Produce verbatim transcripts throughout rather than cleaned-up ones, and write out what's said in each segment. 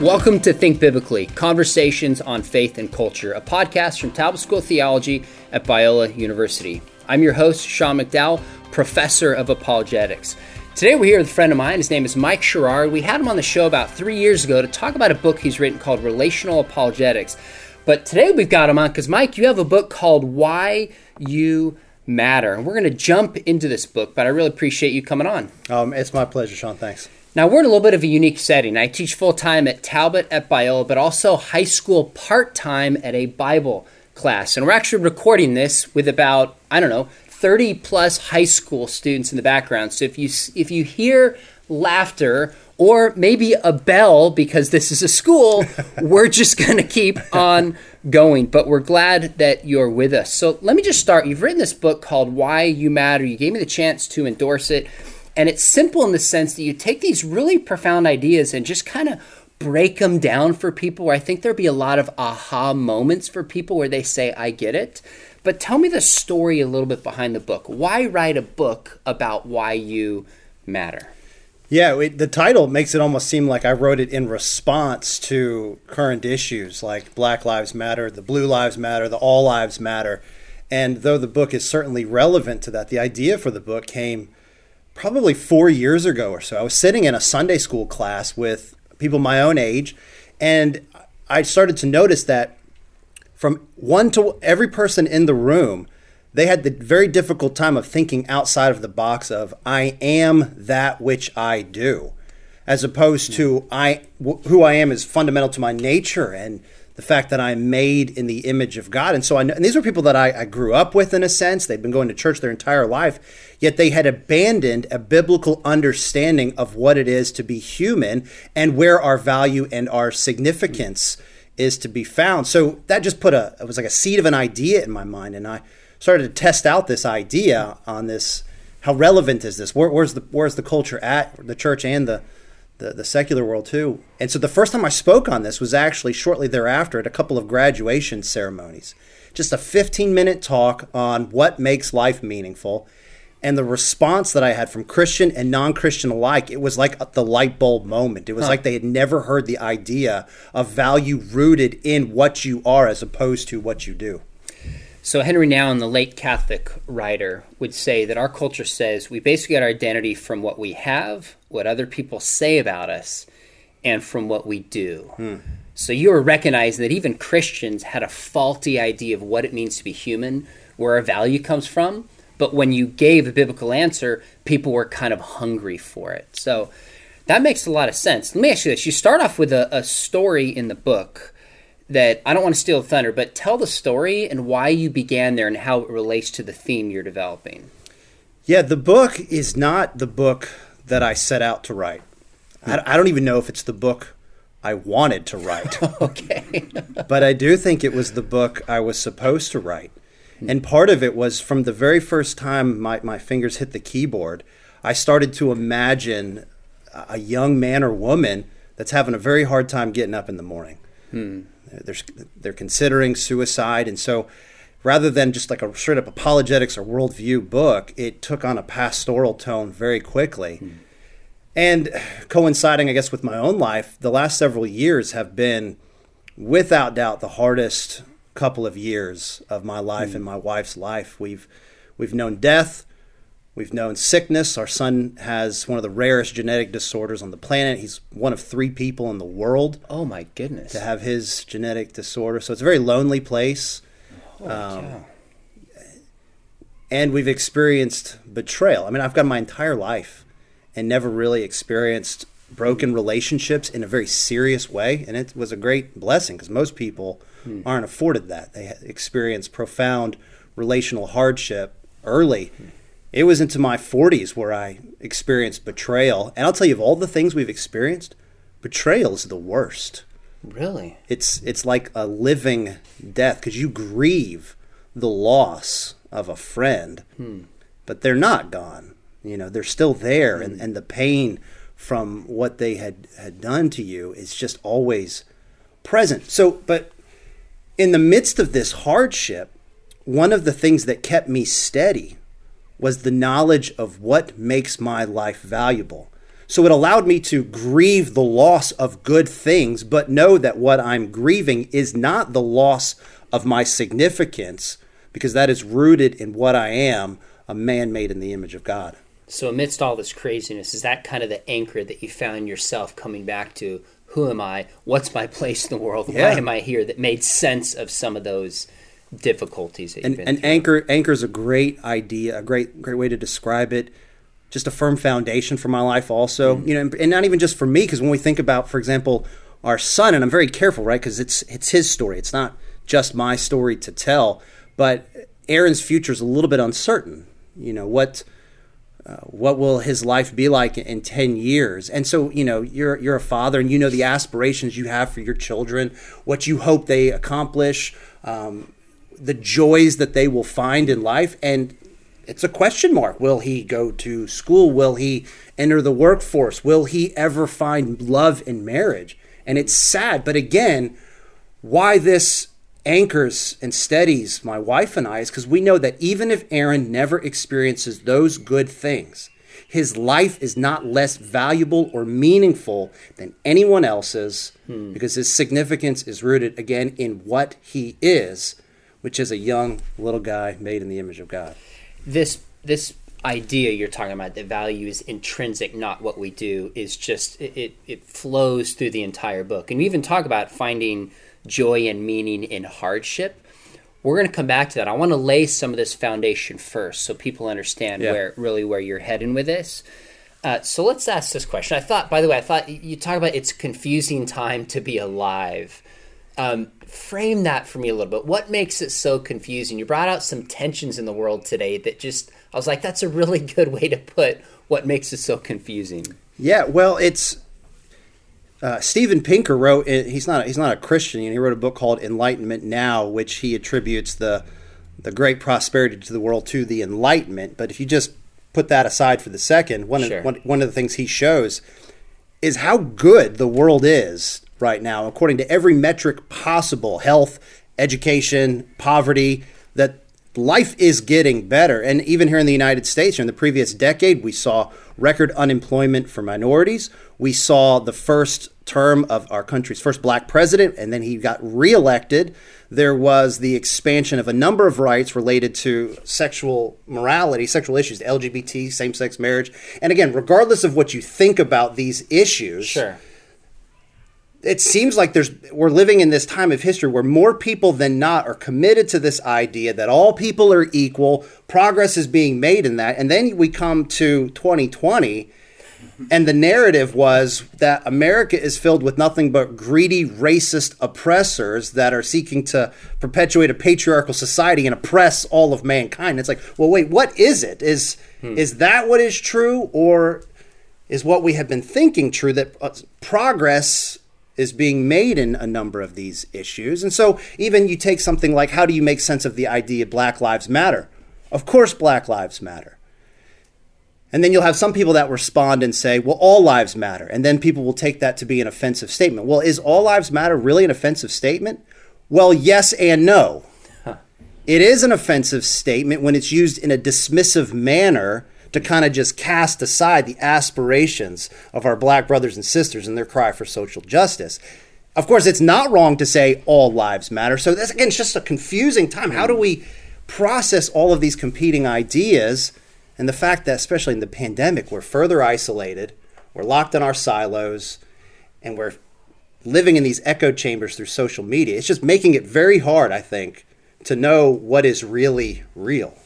Welcome to Think Biblically, Conversations on Faith and Culture, a podcast from Talbot School of Theology at Biola University. I'm your host, Sean McDowell, professor of apologetics. Today we're here with a friend of mine. His name is Mike Sherrard. We had him on the show about three years ago to talk about a book he's written called Relational Apologetics. But today we've got him on because, Mike, you have a book called Why You Matter. And we're going to jump into this book, but I really appreciate you coming on. Um, it's my pleasure, Sean. Thanks. Now, we're in a little bit of a unique setting. I teach full-time at Talbot at Biola, but also high school part-time at a Bible class. And we're actually recording this with about, I don't know, thirty-plus high school students in the background. So if you if you hear laughter or maybe a bell because this is a school, we're just going to keep on going. But we're glad that you're with us. So let me just start. You've written this book called Why You Matter. You gave me the chance to endorse it. And it's simple in the sense that you take these really profound ideas and just kind of break them down for people where I think there'll be a lot of aha moments for people where they say, I get it. But tell me the story a little bit behind the book. Why write a book about why you matter? Yeah, it, the title makes it almost seem like I wrote it in response to current issues like Black Lives Matter, the Blue Lives Matter, the All Lives Matter. And though the book is certainly relevant to that, the idea for the book came probably four years ago or so. I was sitting in a Sunday school class with people my own age, and I started to notice that from one to every person in the room, they had the very difficult time of thinking outside of the box of, I am that which I do, as opposed to I who I am is fundamental to my nature and the fact that I'm made in the image of God. And so I know, and these were people that I, I grew up with in a sense. They've been going to church their entire life, yet they had abandoned a biblical understanding of what it is to be human and where our value and our significance is to be found. So that just put a, it was like a seed of an idea in my mind. And I started to test out this idea on this, how relevant is this? Where, where's the, where's the culture at, the church and the The, the secular world too. And so the first time I spoke on this was actually shortly thereafter at a couple of graduation ceremonies. Just a fifteen-minute talk on what makes life meaningful. And the response that I had from Christian and non-Christian alike, it was like the light bulb moment. It was huh. like they had never heard the idea of value rooted in what you are as opposed to what you do. So Henry Nouwen, the late Catholic writer, would say that our culture says we basically get our identity from what we have, what other people say about us, and from what we do. Hmm. So you were recognizing that even Christians had a faulty idea of what it means to be human, where our value comes from. But when you gave a biblical answer, people were kind of hungry for it. So that makes a lot of sense. Let me ask you this. You start off with a, a story in the book that I don't want to steal the thunder, but tell the story and why you began there and how it relates to the theme you're developing. Yeah, the book is not the book that I set out to write. I, I don't even know if it's the book I wanted to write. Okay. But I do think it was the book I was supposed to write. And part of it was from the very first time my, my fingers hit the keyboard, I started to imagine a young man or woman that's having a very hard time getting up in the morning. Hmm. They're, they're considering suicide. And so rather than just like a straight up apologetics or worldview book, it took on a pastoral tone very quickly. Mm. And coinciding, I guess, with my own life, the last several years have been without doubt the hardest couple of years of my life mm. and my wife's life. We've we've known death. We've known sickness. Our son has one of the rarest genetic disorders on the planet. He's one of three people in the world. Oh, my goodness. To have his genetic disorder. So it's a very lonely place. Oh, um, yeah. And we've experienced betrayal. I mean, I've gone my entire life and never really experienced broken relationships in a very serious way. And it was a great blessing because most people hmm. aren't afforded that. They experience profound relational hardship early. Hmm. It was into my forties where I experienced betrayal. And I'll tell you, of all the things we've experienced, betrayal is the worst. Really? It's it's like a living death because you grieve the loss of a friend, hmm. but they're not gone. You know, they're still there. Hmm. And, and the pain from what they had, had done to you is just always present. So, but in the midst of this hardship, one of the things that kept me steady was the knowledge of what makes my life valuable. So it allowed me to grieve the loss of good things, but know that what I'm grieving is not the loss of my significance, because that is rooted in what I am, a man made in the image of God. So amidst all this craziness, is that kind of the anchor that you found yourself coming back to? Who am I? What's my place in the world? Yeah. Why am I here? That made sense of some of those difficulties that you've been through. And anchor, anchor is a great idea, a great great way to describe it. Just a firm foundation for my life also, mm-hmm. you know, and, and not even just for me, because when we think about, for example, our son, and I'm very careful, right, because it's it's his story. It's not just my story to tell, but Aaron's future is a little bit uncertain. You know, what uh, what will his life be like in, in ten years? And so, you know, you're you're a father, and you know the aspirations you have for your children, what you hope they accomplish, um, the joys that they will find in life, and it's a question mark. Will he go to school? Will he enter the workforce? Will he ever find love in marriage? And it's sad. But again, why this anchors and steadies my wife and I is because we know that even if Aaron never experiences those good things, his life is not less valuable or meaningful than anyone else's hmm. because his significance is rooted, again, in what he is, which is a young little guy made in the image of God. This this idea you're talking about, that value is intrinsic, not what we do, is just, it, it, it flows through the entire book. And we even talk about finding joy and meaning in hardship. We're going to come back to that. I want to lay some of this foundation first so people understand yeah. where really where you're heading with this. Uh, so let's ask this question. I thought, by the way, I thought you talk about it's confusing time to be alive. Um, frame that for me a little bit. What makes it so confusing? You brought out some tensions in the world today that just, I was like, that's a really good way to put what makes it so confusing. Yeah, well, it's, uh, Stephen Pinker wrote, he's not, he's not a Christian, and he wrote a book called Enlightenment Now, which he attributes the, the great prosperity to the world to the Enlightenment. But if you just put that aside for the second, one, sure. of, one, one of the things he shows is how good the world is right now, according to every metric possible, health, education, poverty, that life is getting better. And even here in the United States, in the previous decade, we saw record unemployment for minorities. We saw the first term of our country's first black president, and then he got reelected. There was the expansion of a number of rights related to sexual morality, sexual issues, L G B T, same-sex marriage. And again, regardless of what you think about these issues, sure. It seems like there's we're living in this time of history where more people than not are committed to this idea that all people are equal, progress is being made in that. And then we come to twenty twenty, and the narrative was that America is filled with nothing but greedy, racist oppressors that are seeking to perpetuate a patriarchal society and oppress all of mankind. It's like, well, wait, what is it? Is hmm. is that what is true, or is what we have been thinking true, that progress is being made in a number of these issues? And so even you take something like, how do you make sense of the idea Black Lives Matter? Of course Black Lives Matter. And then you'll have some people that respond and say, well, all lives matter. And then people will take that to be an offensive statement. Well, is all lives matter really an offensive statement? Well, yes and no. Huh. It is an offensive statement when it's used in a dismissive manner to kind of just cast aside the aspirations of our black brothers and sisters and their cry for social justice. Of course, it's not wrong to say all lives matter. So that's, again, it's just a confusing time. How do we process all of these competing ideas, and the fact that, especially in the pandemic, we're further isolated, we're locked in our silos, and we're living in these echo chambers through social media? It's just making it very hard, I think, to know what is really real.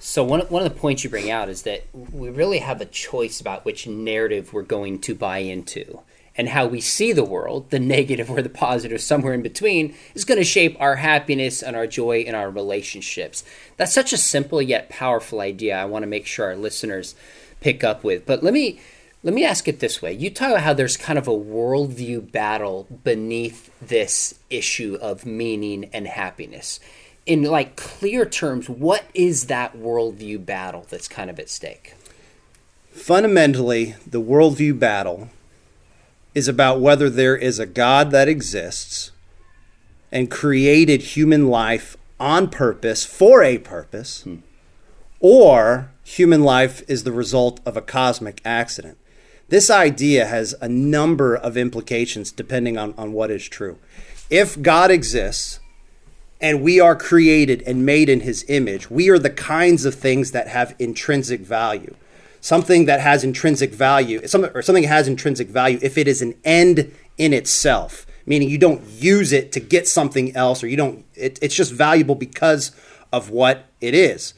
So one one of the points you bring out is that we really have a choice about which narrative we're going to buy into, and how we see the world, the negative or the positive, somewhere in between, is going to shape our happiness and our joy and our relationships. That's such a simple yet powerful idea I want to make sure our listeners pick up with. But let me let me ask it this way. You talk about how there's kind of a worldview battle beneath this issue of meaning and happiness. In like clear terms, what is that worldview battle that's kind of at stake? Fundamentally, the worldview battle is about whether there is a God that exists and created human life on purpose for a purpose, hmm. or human life is the result of a cosmic accident. This idea has a number of implications depending on, on what is true. If God exists and we are created and made in his image, we are the kinds of things that have intrinsic value. Something that has intrinsic value, or something has intrinsic value if it is an end in itself, meaning you don't use it to get something else, or you don't, it, it's just valuable because of what it is.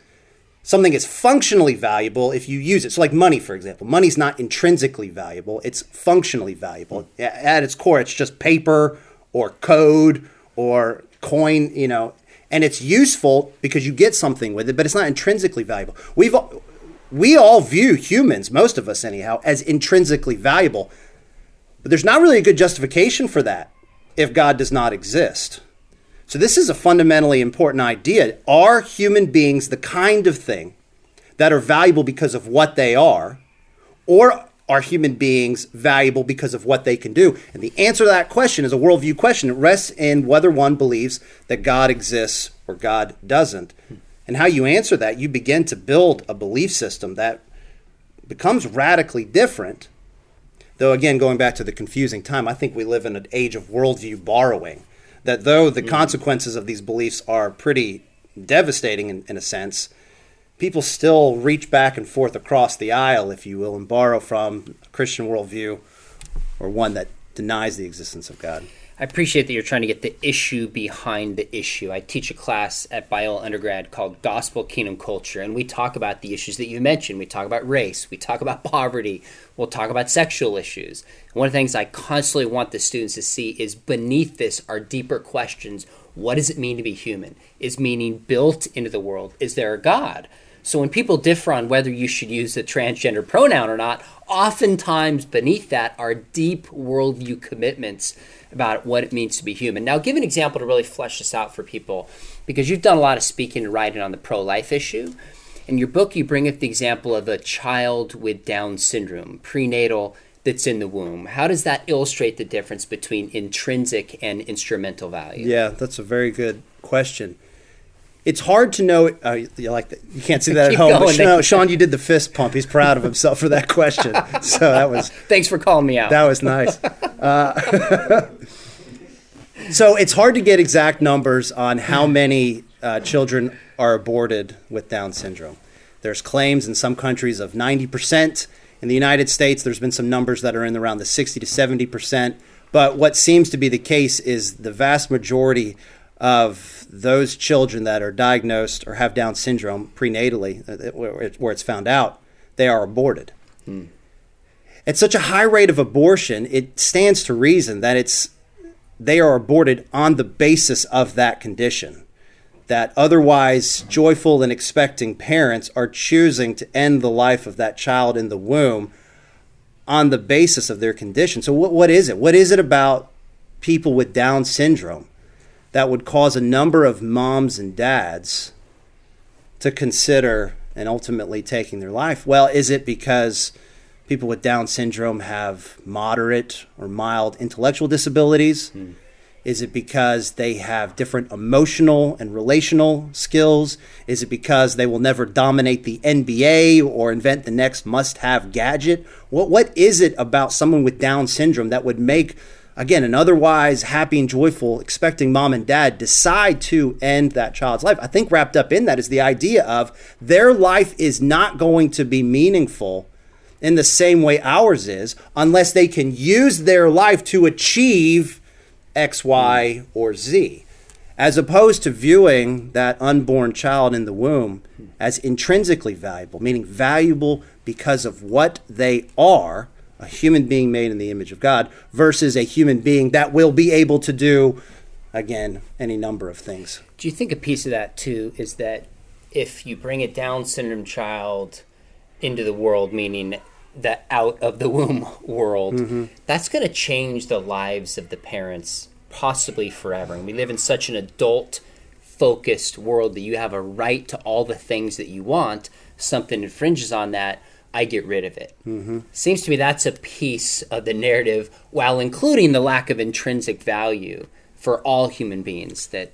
Something is functionally valuable if you use it. So like money, for example. Money's not intrinsically valuable. It's functionally valuable. At its core, it's just paper or code or coin, you know, and it's useful because you get something with it, but it's not intrinsically valuable. We've we all view humans, most of us anyhow, as intrinsically valuable, but there's not really a good justification for that if God does not exist. So this is a fundamentally important idea. Are human beings the kind of thing that are valuable because of what they are, or are human beings valuable because of what they can do? And the answer to that question is a worldview question. It rests in whether one believes that God exists or God doesn't. And how you answer that, you begin to build a belief system that becomes radically different. Though, again, going back to the confusing time, I think we live in an age of worldview borrowing. That though the consequences of these beliefs are pretty devastating in, in a sense, people still reach back and forth across the aisle, if you will, and borrow from a Christian worldview or one that denies the existence of God. I appreciate that you're trying to get the issue behind the issue. I teach a class at Biola undergrad called Gospel Kingdom Culture, and we talk about the issues that you mentioned. We talk about race. We talk about poverty. We'll talk about sexual issues. And one of the things I constantly want the students to see is beneath this are deeper questions. What does it mean to be human? Is meaning built into the world? Is there a God? So when people differ on whether you should use the transgender pronoun or not, oftentimes beneath that are deep worldview commitments about what it means to be human. Now, give an example to really flesh this out for people, because you've done a lot of speaking and writing on the pro-life issue. In your book, you bring up the example of a child with Down syndrome, prenatal, that's in the womb. How does that illustrate the difference between intrinsic and instrumental value? Yeah, that's a very good question. It's hard to know. Uh, you like that? You can't see that at home. But Sean, Sean, you did the fist pump. He's proud of himself for that question. So that was. Thanks for calling me out. That was nice. Uh, so it's hard to get exact numbers on how many uh, children are aborted with Down syndrome. There's claims in some countries of ninety percent. In the United States, there's been some numbers that are in around the sixty to seventy percent. But what seems to be the case is the vast majority of those children that are diagnosed or have Down syndrome prenatally, where it's found out, they are aborted. Hmm. At such a high rate of abortion, it stands to reason that it's they are aborted on the basis of that condition, that otherwise joyful and expecting parents are choosing to end the life of that child in the womb on the basis of their condition. So what, what is it? What is it about people with Down syndrome that would cause a number of moms and dads to consider and ultimately taking their life? Well, is it because people with Down syndrome have moderate or mild intellectual disabilities? Hmm. Is it because they have different emotional and relational skills? Is it because they will never dominate the N B A or invent the next must-have gadget? What What is it about someone with Down syndrome that would make, again, an otherwise happy and joyful, expecting mom and dad decide to end that child's life? I think wrapped up in that is the idea of their life is not going to be meaningful in the same way ours is unless they can use their life to achieve X, Y, or Z, as opposed to viewing that unborn child in the womb as intrinsically valuable, meaning valuable because of what they are, a human being made in the image of God, versus a human being that will be able to do, again, any number of things. Do you think a piece of that, too, is that if you bring a Down syndrome child into the world, meaning the out-of-the-womb world, mm-hmm. that's going to change the lives of the parents possibly forever? And we live in such an adult-focused world that you have a right to all the things that you want. Something infringes on that, I get rid of it. Mm-hmm. Seems to me that's a piece of the narrative, while including the lack of intrinsic value for all human beings that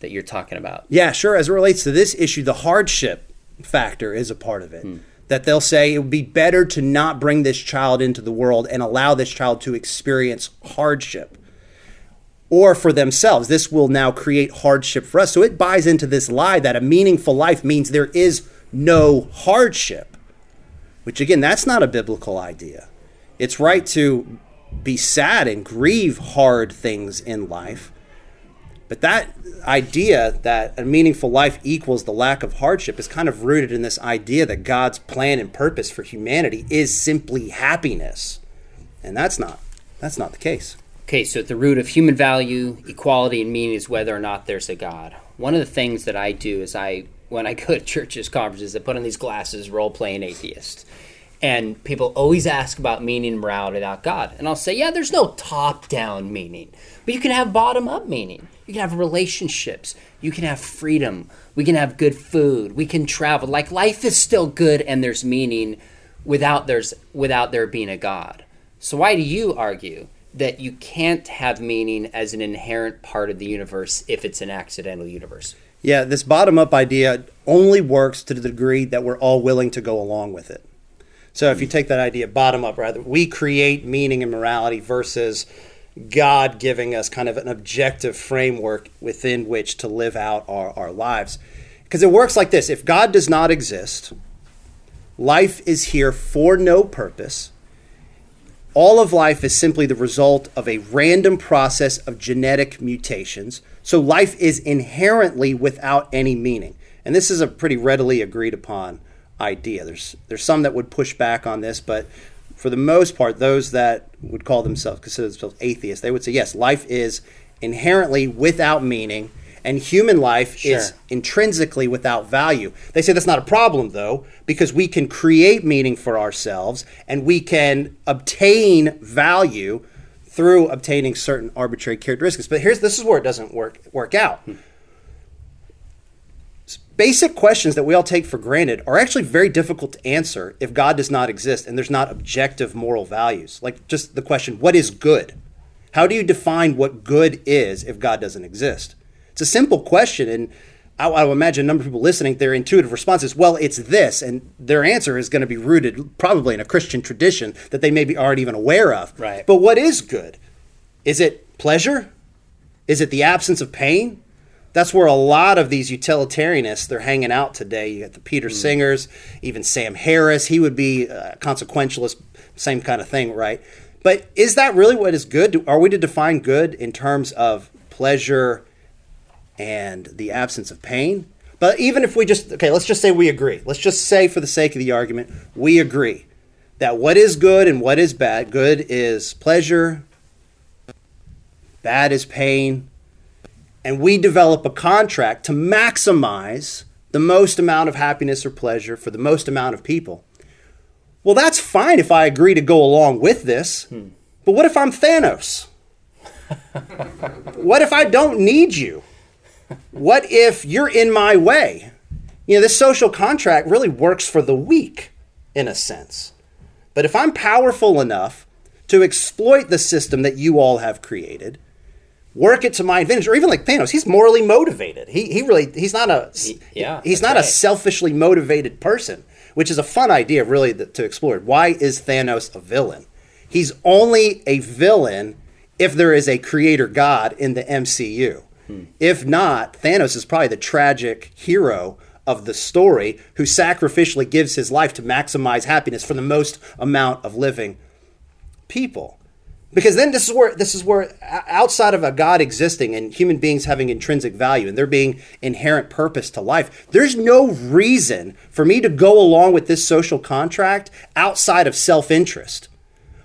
that you're talking about. Yeah, sure. As it relates to this issue, the hardship factor is a part of it. Mm. that they'll say it would be better to not bring this child into the world and allow this child to experience hardship. Or for themselves, this will now create hardship for us. So it buys into this lie that a meaningful life means there is no hardship, which again, that's not a biblical idea. It's right to be sad and grieve hard things in life. But that idea that a meaningful life equals the lack of hardship is kind of rooted in this idea that God's plan and purpose for humanity is simply happiness. And that's not, that's not the case. Okay, so at the root of human value, equality, and meaning is whether or not there's a God. One of the things that I do is I, when I go to churches, conferences, I put on these glasses, role-playing atheist. And people always ask about meaning and morality without God. And I'll say, yeah, there's no top-down meaning. But you can have bottom-up meaning. You can have relationships. You can have freedom. We can have good food. We can travel. Like, life is still good and there's meaning without there's without there being a God. So why do you argue that you can't have meaning as an inherent part of the universe if it's an accidental universe? Yeah, this bottom-up idea only works to the degree that we're all willing to go along with it. So if you take that idea bottom-up, rather, we create meaning and morality versus God giving us kind of an objective framework within which to live out our, our lives. Because it works like this. If God does not exist, life is here for no purpose. All of life is simply the result of a random process of genetic mutations. So life is inherently without any meaning. And this is a pretty readily agreed upon idea. There's there's some that would push back on this, but for the most part, those that would call themselves, consider themselves atheists, they would say, yes, life is inherently without meaning, and human life sure. is intrinsically without value. They say that's not a problem, though, because we can create meaning for ourselves, and we can obtain value through obtaining certain arbitrary characteristics. But here's this is where it doesn't work work out. Hmm. Basic questions that we all take for granted are actually very difficult to answer if God does not exist and there's not objective moral values. Like just the question, what is good? How do you define what good is if God doesn't exist? It's a simple question, and I, I would imagine a number of people listening, their intuitive response is, well, it's this, and their answer is going to be rooted probably in a Christian tradition that they maybe aren't even aware of. Right. But what is good? Is it pleasure? Is it the absence of pain? That's where a lot of these utilitarianists, they're hanging out today. You got the Peter Singers, even Sam Harris. He would be a consequentialist, same kind of thing, right? But is that really what is good? Are we to define good in terms of pleasure and the absence of pain? But even if we just, okay, let's just say we agree. Let's just say for the sake of the argument, we agree that what is good and what is bad, good is pleasure, bad is pain, and we develop a contract to maximize the most amount of happiness or pleasure for the most amount of people. Well, that's fine if I agree to go along with this, hmm. but what if I'm Thanos? What if I don't need you? What if you're in my way? You know, this social contract really works for the weak, in a sense. But if I'm powerful enough to exploit the system that you all have created, work it to my advantage, or even like Thanos, he's morally motivated. He he really he's not a he, yeah, he's not right. a selfishly motivated person, which is a fun idea really to explore. Why is Thanos a villain? He's only a villain if there is a creator God in the M C U. Hmm. If not, Thanos is probably the tragic hero of the story who sacrificially gives his life to maximize happiness for the most amount of living people. Because then this is where this is where outside of a God existing and human beings having intrinsic value and there being inherent purpose to life, there's no reason for me to go along with this social contract outside of self-interest.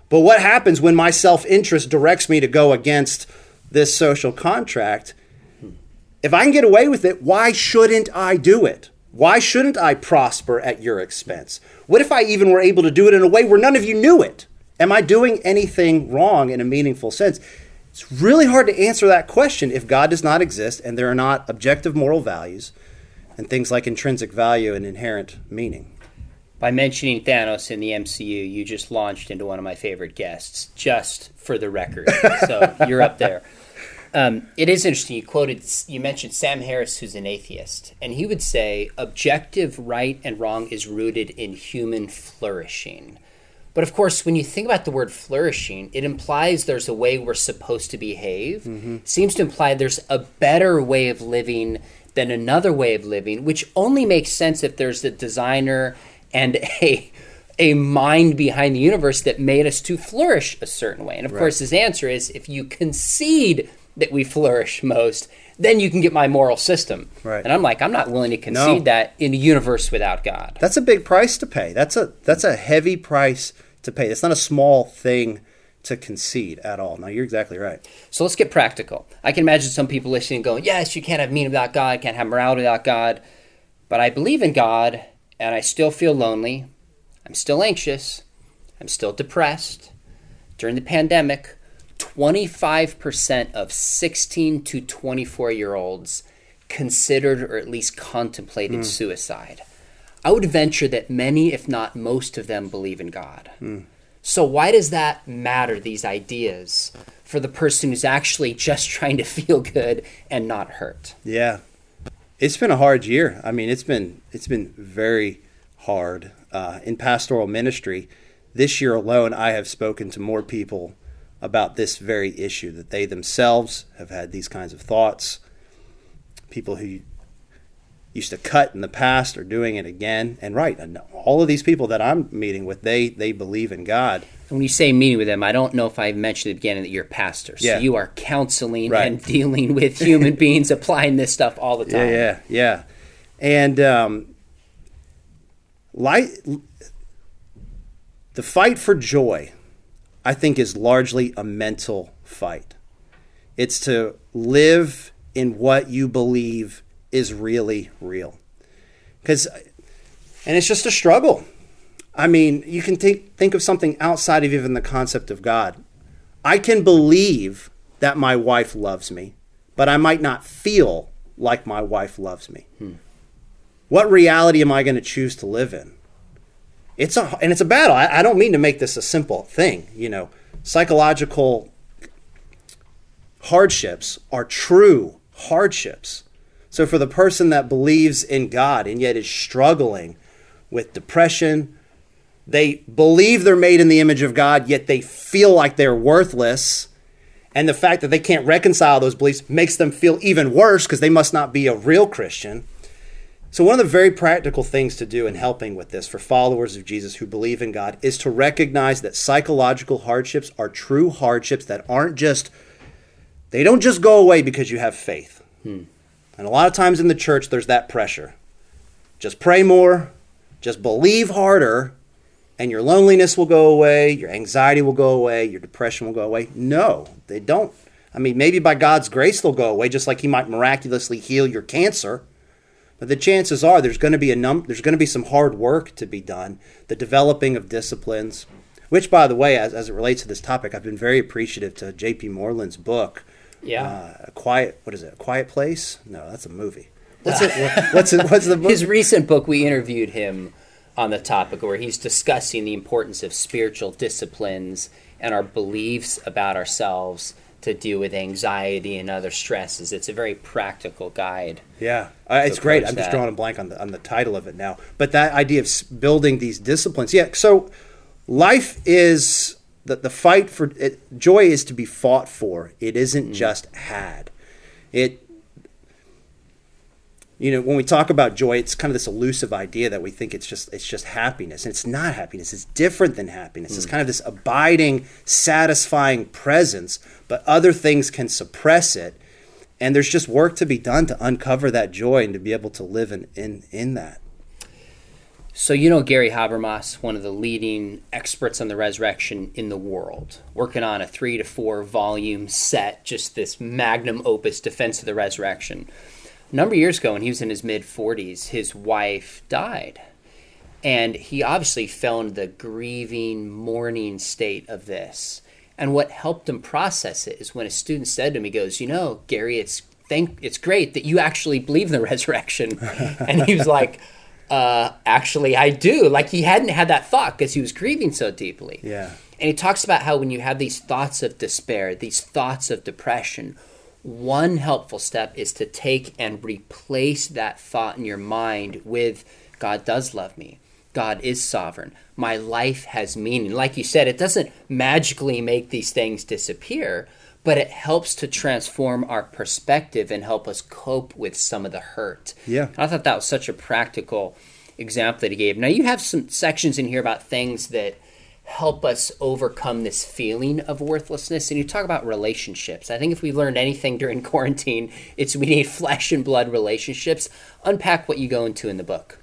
But what happens when my self-interest directs me to go against this social contract? If I can get away with it, why shouldn't I do it? Why shouldn't I prosper at your expense? What if I even were able to do it in a way where none of you knew it? Am I doing anything wrong in a meaningful sense? It's really hard to answer that question if God does not exist and there are not objective moral values and things like intrinsic value and inherent meaning. By mentioning Thanos in the M C U, you just launched into one of my favorite guests, just for the record. So you're up there. Um, it is interesting. You quoted, you mentioned Sam Harris, who's an atheist, and he would say objective right and wrong is rooted in human flourishing. But of course, when you think about the word flourishing, it implies there's a way we're supposed to behave. Mm-hmm. Seems to imply there's a better way of living than another way of living, which only makes sense if there's a designer and a a mind behind the universe that made us to flourish a certain way. And of right. course, his answer is, if you concede that we flourish most, then you can get my moral system. Right. And I'm like, I'm not willing to concede no. that in a universe without God. That's a big price to pay. That's a that's a heavy price to pay. It's not a small thing to concede at all. No, you're exactly right. So let's get practical. I can imagine some people listening going, yes, you can't have meaning without God, can't have morality without God, but I believe in God and I still feel lonely. I'm still anxious. I'm still depressed. During the pandemic, twenty-five percent of sixteen to twenty-four-year-olds considered or at least contemplated mm. suicide. I would venture that many, if not most of them, believe in God. Mm. So why does that matter, these ideas, for the person who's actually just trying to feel good and not hurt? Yeah. It's been a hard year. I mean, it's been it's been very hard. Uh, in pastoral ministry, this year alone, I have spoken to more people about this very issue, that they themselves have had these kinds of thoughts. People who used to cut in the past are doing it again. And right, all of these people that I'm meeting with, they they believe in God. And when you say meeting with them, I don't know if I mentioned at the beginning that you're a pastor. So yeah. you are counseling right. and dealing with human beings, applying this stuff all the time. Yeah, yeah, yeah. And um Light, the fight for joy, I think, is largely a mental fight. It's to live in what you believe is really real. 'Cause, and it's just a struggle. I mean, you can think, think of something outside of even the concept of God. I can believe that my wife loves me, but I might not feel like my wife loves me. Hmm. What reality am I going to choose to live in? It's a and it's a battle. I, I don't mean to make this a simple thing. You know, psychological hardships are true hardships. So for the person that believes in God and yet is struggling with depression, they believe they're made in the image of God, yet they feel like they're worthless. And the fact that they can't reconcile those beliefs makes them feel even worse because they must not be a real Christian. So one of the very practical things to do in helping with this for followers of Jesus who believe in God is to recognize that psychological hardships are true hardships that aren't just, they don't just go away because you have faith. Hmm. And a lot of times in the church, there's that pressure. Just pray more, just believe harder, and your loneliness will go away, your anxiety will go away, your depression will go away. No, they don't. I mean, maybe by God's grace they'll go away, just like he might miraculously heal your cancer. But the chances are there's going to be a num- there's going to be some hard work to be done, the developing of disciplines, which, by the way, as, as it relates to this topic, I've been very appreciative to J P. Moreland's book. Yeah, uh, a quiet. What is it? A Quiet Place? No, that's a movie. What's it? What's it? What's the book? His recent book? We interviewed him on the topic where he's discussing the importance of spiritual disciplines and our beliefs about ourselves to deal with anxiety and other stresses. It's a very practical guide. Yeah, uh, it's great. I'm just drawing a blank on the on the title of it now. But that idea of building these disciplines. Yeah, so life is, the, the fight for, it, joy is to be fought for. It isn't mm. just had. It, you know, when we talk about joy, it's kind of this elusive idea that we think it's just it's just happiness. And it's not happiness. It's different than happiness. Mm. It's kind of this abiding, satisfying presence, but other things can suppress it. And there's just work to be done to uncover that joy and to be able to live in in, in that. So you know Gary Habermas, one of the leading experts on the resurrection in the world, working on a three to four volume set, just this magnum opus, Defense of the Resurrection. A number of years ago, when he was in his mid-forties, his wife died. And he obviously fell into the grieving, mourning state of this. And what helped him process it is when a student said to him, he goes, you know, Gary, it's thank, it's great that you actually believe in the resurrection. And he was like, uh, actually, I do. Like, he hadn't had that thought because he was grieving so deeply. Yeah. And he talks about how when you have these thoughts of despair, these thoughts of depression, One helpful step is to take and replace that thought in your mind with, God does love me. God is sovereign. My life has meaning. Like you said, it doesn't magically make these things disappear, but it helps to transform our perspective and help us cope with some of the hurt. Yeah. And I thought that was such a practical example that he gave. Now, you have some sections in here about things that help us overcome this feeling of worthlessness. And you talk about relationships. I think if we learned anything during quarantine, it's we need flesh and blood relationships. Unpack what you go into in the book.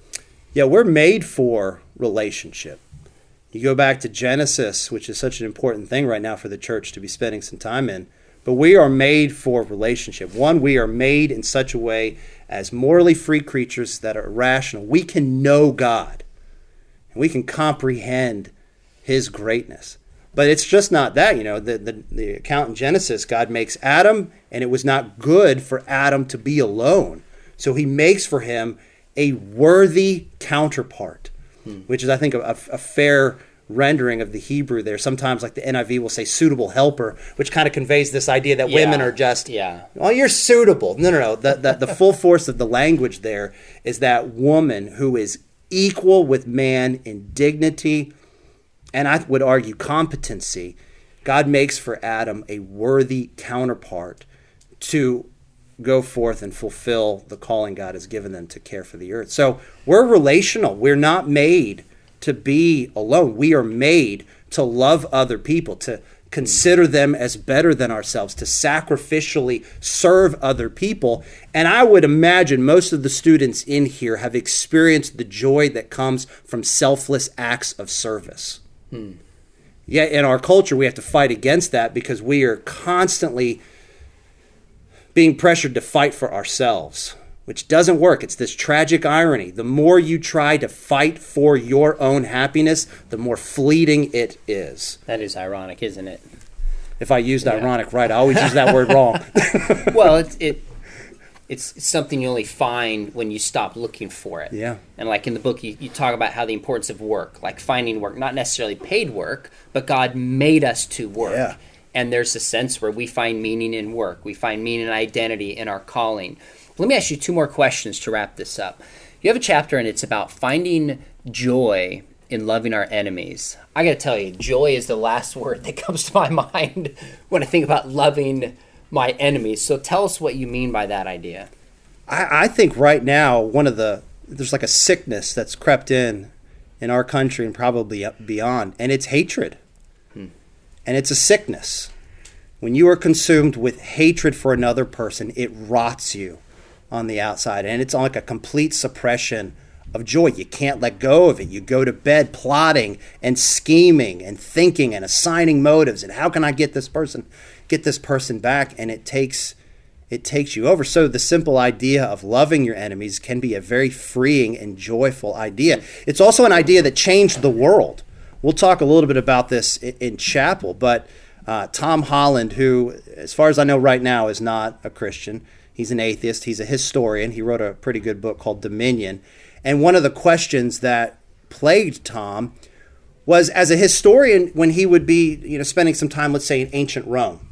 Yeah, we're made for relationship. You go back to Genesis, which is such an important thing right now for the church to be spending some time in. But we are made for relationship. One, we are made in such a way as morally free creatures that are rational. We can know God, and we can comprehend His greatness. But it's just not that, you know, the, the, the account in Genesis, God makes Adam, and it was not good for Adam to be alone. So He makes for him a worthy counterpart, hmm. which is, I think, a, a fair rendering of the Hebrew there. Sometimes, like the N I V will say suitable helper, which kind of conveys this idea that yeah. women are just, yeah. well, you're suitable. No, no, no. The, the, the full force of the language there is that woman who is equal with man in dignity, and I would argue competency. God makes for Adam a worthy counterpart to go forth and fulfill the calling God has given them to care for the earth. So we're relational. We're not made to be alone. We are made to love other people, to consider them as better than ourselves, to sacrificially serve other people. And I would imagine most of the students in here have experienced the joy that comes from selfless acts of service. Hmm. Yet in our culture, we have to fight against that because we are constantly being pressured to fight for ourselves, which doesn't work. It's this tragic irony. The more you try to fight for your own happiness, the more fleeting it is. That is ironic, isn't it? If I used yeah. ironic right, I always use that word wrong. Well, it's, it, it's something you only find when you stop looking for it. Yeah. And like in the book, you, you talk about how the importance of work, like finding work, not necessarily paid work, but God made us to work. Yeah. And there's a sense where we find meaning in work. We find meaning and identity in our calling. Let me ask you two more questions to wrap this up. You have a chapter, and it's about finding joy in loving our enemies. I got to tell you, joy is the last word that comes to my mind when I think about loving my enemies. So tell us what you mean by that idea. I, I think right now, one of the, there's like a sickness that's crept in in our country and probably beyond, and it's hatred. And it's a sickness. When you are consumed with hatred for another person, it rots you on the outside. And it's like a complete suppression of joy. You can't let go of it. You go to bed plotting and scheming and thinking and assigning motives. And how can I get this person, get this person back? And it takes, it takes you over. So the simple idea of loving your enemies can be a very freeing and joyful idea. It's also an idea that changed the world. We'll talk a little bit about this in chapel, but uh, Tom Holland, who, as far as I know right now, is not a Christian. He's an atheist. He's a historian. He wrote a pretty good book called Dominion. And one of the questions that plagued Tom was, as a historian, when he would be, you know, spending some time, let's say, in ancient Rome,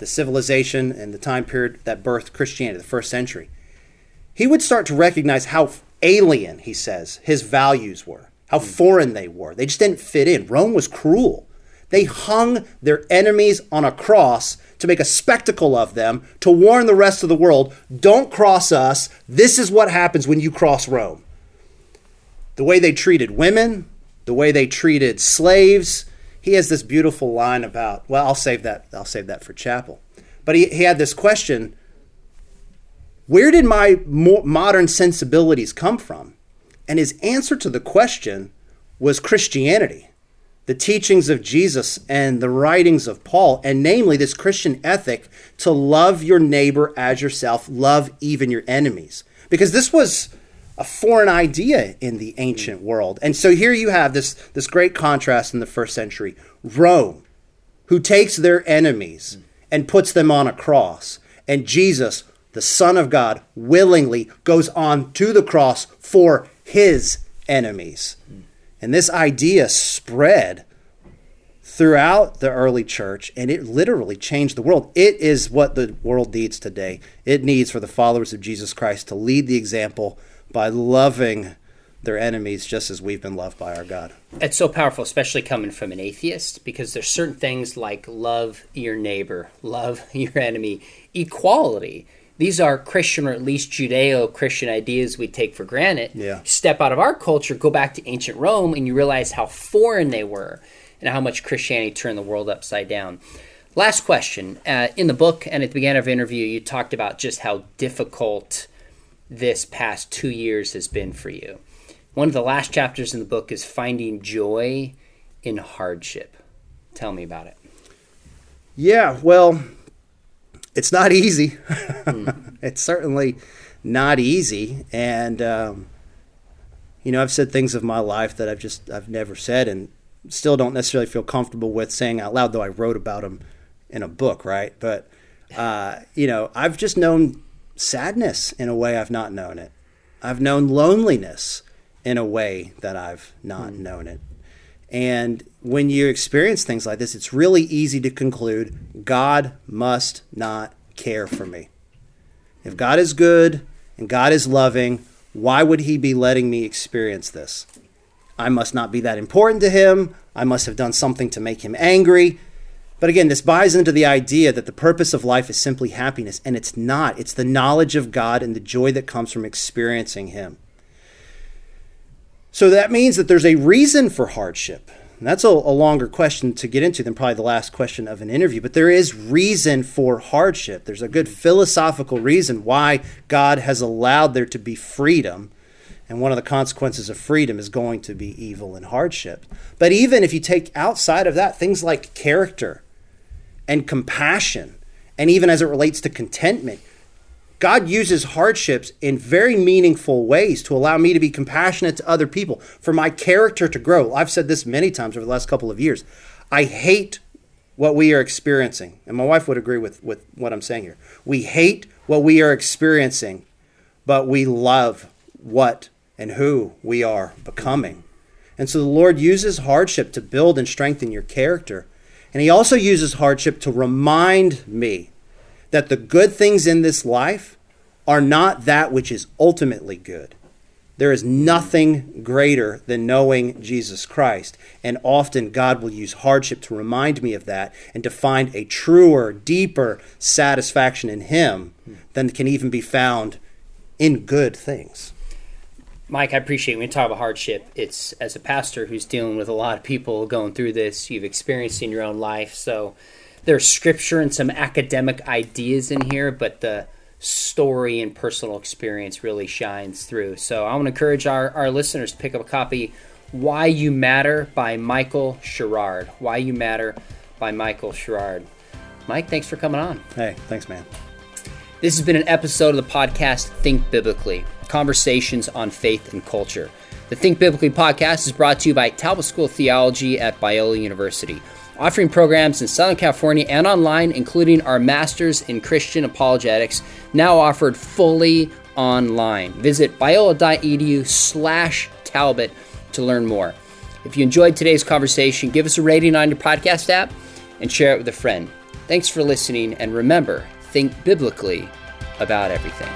the civilization and the time period that birthed Christianity, the first century, he would start to recognize how alien, he says, his values were. How foreign they were. They just didn't fit in. Rome was cruel. They hung their enemies on a cross to make a spectacle of them, to warn the rest of the world, don't cross us. This is what happens when you cross Rome. The way they treated women, the way they treated slaves. He has this beautiful line about, well, I'll save that, I'll save that for chapel. But he, he had this question, where did my mo- modern sensibilities come from? And his answer to the question was Christianity, the teachings of Jesus and the writings of Paul, and namely this Christian ethic to love your neighbor as yourself, love even your enemies. Because this was a foreign idea in the ancient world. And so here you have this, this great contrast in the first century. Rome, who takes their enemies and puts them on a cross, and Jesus, the Son of God, willingly goes on to the cross for His enemies. And this idea spread throughout the early church, and it literally changed the world. It is what the world needs today. It needs for the followers of Jesus Christ to lead the example by loving their enemies just as we've been loved by our God. It's so powerful, especially coming from an atheist, because there's certain things like love your neighbor, love your enemy, equality. These are Christian or at least Judeo-Christian ideas we take for granted. Yeah. Step out of our culture, go back to ancient Rome, and you realize how foreign they were and how much Christianity turned the world upside down. Last question. Uh, in the book and at the beginning of the interview, you talked about just how difficult this past two years has been for you. One of the last chapters in the book is finding joy in hardship. Tell me about it. Yeah, well, it's not easy. Mm. It's certainly not easy. And, um, you know, I've said things of my life that I've just, I've never said and still don't necessarily feel comfortable with saying out loud, though I wrote about them in a book, right? But, uh, you know, I've just known sadness in a way I've not known it. I've known loneliness in a way that I've not mm. known it. And when you experience things like this, it's really easy to conclude God must not care for me. If God is good and God is loving, why would he be letting me experience this? I must not be that important to him. I must have done something to make him angry. But again, this buys into the idea that the purpose of life is simply happiness, and it's not. It's the knowledge of God and the joy that comes from experiencing him. So that means that there's a reason for hardship. And that's a, a longer question to get into than probably the last question of an interview, but there is reason for hardship. There's a good philosophical reason why God has allowed there to be freedom, and one of the consequences of freedom is going to be evil and hardship. But even if you take outside of that, things like character and compassion, and even as it relates to contentment, God uses hardships in very meaningful ways to allow me to be compassionate to other people, for my character to grow. I've said this many times over the last couple of years. I hate what we are experiencing. And my wife would agree with, with what I'm saying here. We hate what we are experiencing, but we love what and who we are becoming. And so the Lord uses hardship to build and strengthen your character. And he also uses hardship to remind me that the good things in this life are not that which is ultimately good. There is nothing greater than knowing Jesus Christ. And often God will use hardship to remind me of that and to find a truer, deeper satisfaction in him than can even be found in good things. Mike, I appreciate when you talk about hardship. It's as a pastor who's dealing with a lot of people going through this, you've experienced in your own life. So there's scripture and some academic ideas in here, but the story and personal experience really shines through. So I want to encourage our, our listeners to pick up a copy, Why You Matter by Michael Sherrard. Why You Matter by Michael Sherrard. Mike, thanks for coming on. Hey, thanks, man. This has been an episode of the podcast Think Biblically, Conversations on Faith and Culture. The Think Biblically podcast is brought to you by Talbot School of Theology at Biola University, offering programs in Southern California and online, including our Masters in Christian Apologetics, now offered fully online. Visit biola.edu slash Talbot to learn more. If you enjoyed today's conversation, give us a rating on your podcast app and share it with a friend. Thanks for listening, and remember, think biblically about everything.